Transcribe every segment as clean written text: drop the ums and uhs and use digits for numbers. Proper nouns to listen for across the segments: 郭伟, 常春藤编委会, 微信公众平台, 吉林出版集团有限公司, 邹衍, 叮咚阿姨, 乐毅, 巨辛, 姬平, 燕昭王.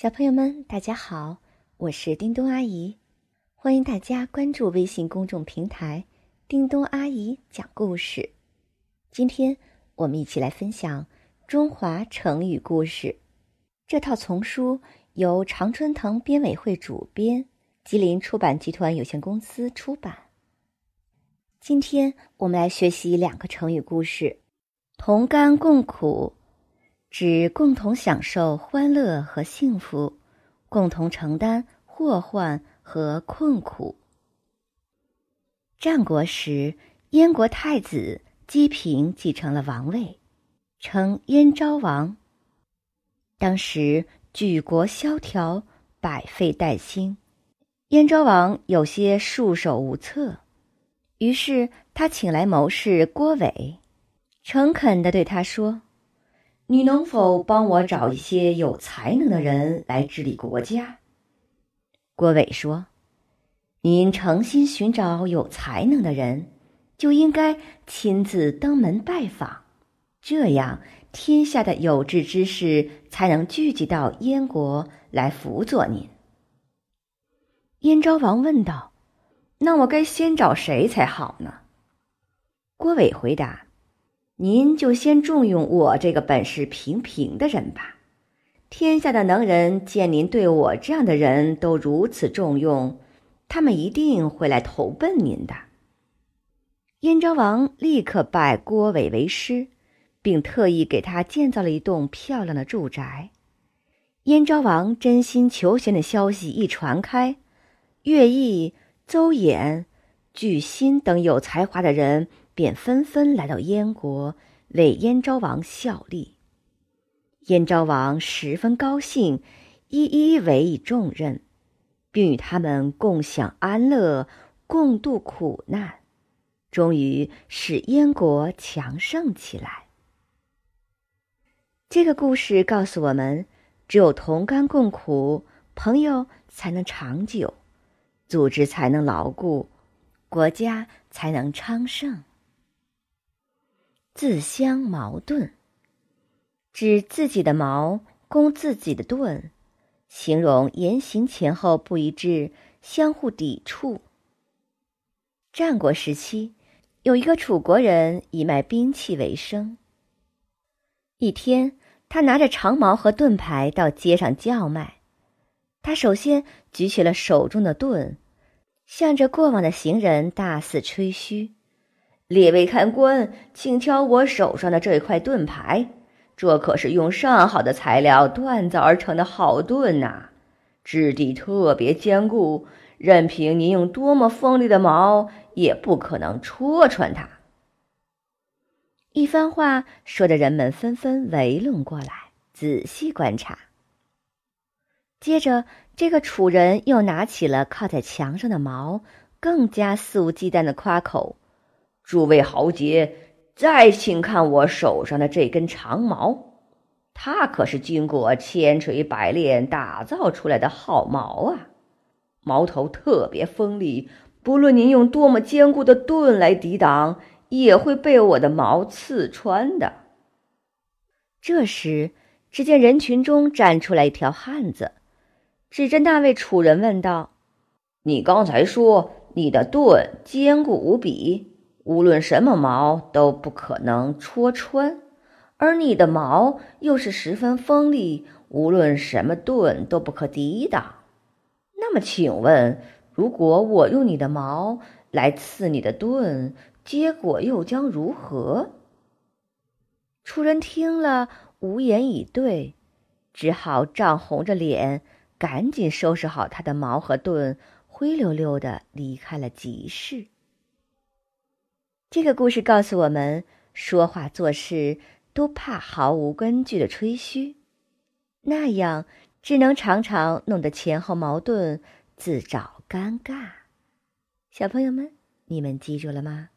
小朋友们，大家好，我是叮咚阿姨，欢迎大家关注微信公众平台叮咚阿姨讲故事。今天我们一起来分享中华成语故事。这套丛书由常春藤编委会主编，吉林出版集团有限公司出版。今天我们来学习两个成语故事。同甘共苦，指共同享受欢乐和幸福，共同承担祸患和困苦。战国时，燕国太子姬平继承了王位，称燕昭王。当时举国萧条，百废待兴，燕昭王有些束手无策，于是他请来谋士郭伟，诚恳地对他说，你能否帮我找一些有才能的人来治理国家？郭伟说，您诚心寻找有才能的人，就应该亲自登门拜访，这样天下的有志之士才能聚集到燕国来辅佐您。燕昭王问道，那我该先找谁才好呢？郭伟回答，您就先重用我这个本事平平的人吧，天下的能人见您对我这样的人都如此重用，他们一定会来投奔您的。燕昭王立刻拜郭伟为师，并特意给他建造了一栋漂亮的住宅。燕昭王真心求贤的消息一传开，乐毅、邹衍、巨辛等有才华的人便纷纷来到燕国为燕昭王效力。燕昭王十分高兴，一一委以重任，并与他们共享安乐，共度苦难，终于使燕国强盛起来。这个故事告诉我们，只有同甘共苦，朋友才能长久，组织才能牢固，国家才能昌盛。自相矛盾，指自己的矛攻自己的盾，形容言行前后不一致，相互抵触。战国时期，有一个楚国人以卖兵器为生。一天，他拿着长矛和盾牌到街上叫卖。他首先举起了手中的盾，向着过往的行人大肆吹嘘，列位看官，请瞧我手上的这块盾牌，这可是用上好的材料锻造而成的好盾呐，质地特别坚固，任凭您用多么锋利的矛，也不可能戳穿它。一番话说的人们纷纷围拢过来，仔细观察。接着，这个楚人又拿起了靠在墙上的矛，更加肆无忌惮地夸口，诸位豪杰，再请看我手上的这根长矛，它可是经过千锤百炼打造出来的好矛啊！矛头特别锋利，不论您用多么坚固的盾来抵挡，也会被我的矛刺穿的。这时，只见人群中站出来一条汉子，指着那位楚人问道：“你刚才说你的盾坚固无比，无论什么矛都不可能戳穿，而你的矛又是十分锋利，无论什么盾都不可抵挡。那么请问，如果我用你的矛来刺你的盾，结果又将如何？”楚人听了无言以对，只好涨红着脸，赶紧收拾好他的矛和盾，灰溜溜地离开了集市。这个故事告诉我们，说话做事都怕毫无根据的吹嘘，那样只能常常弄得前后矛盾，自找尴尬。小朋友们，你们记住了吗？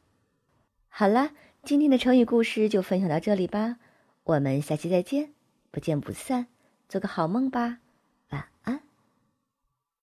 好了，今天的成语故事就分享到这里吧，我们下期再见，不见不散，做个好梦吧，晚安。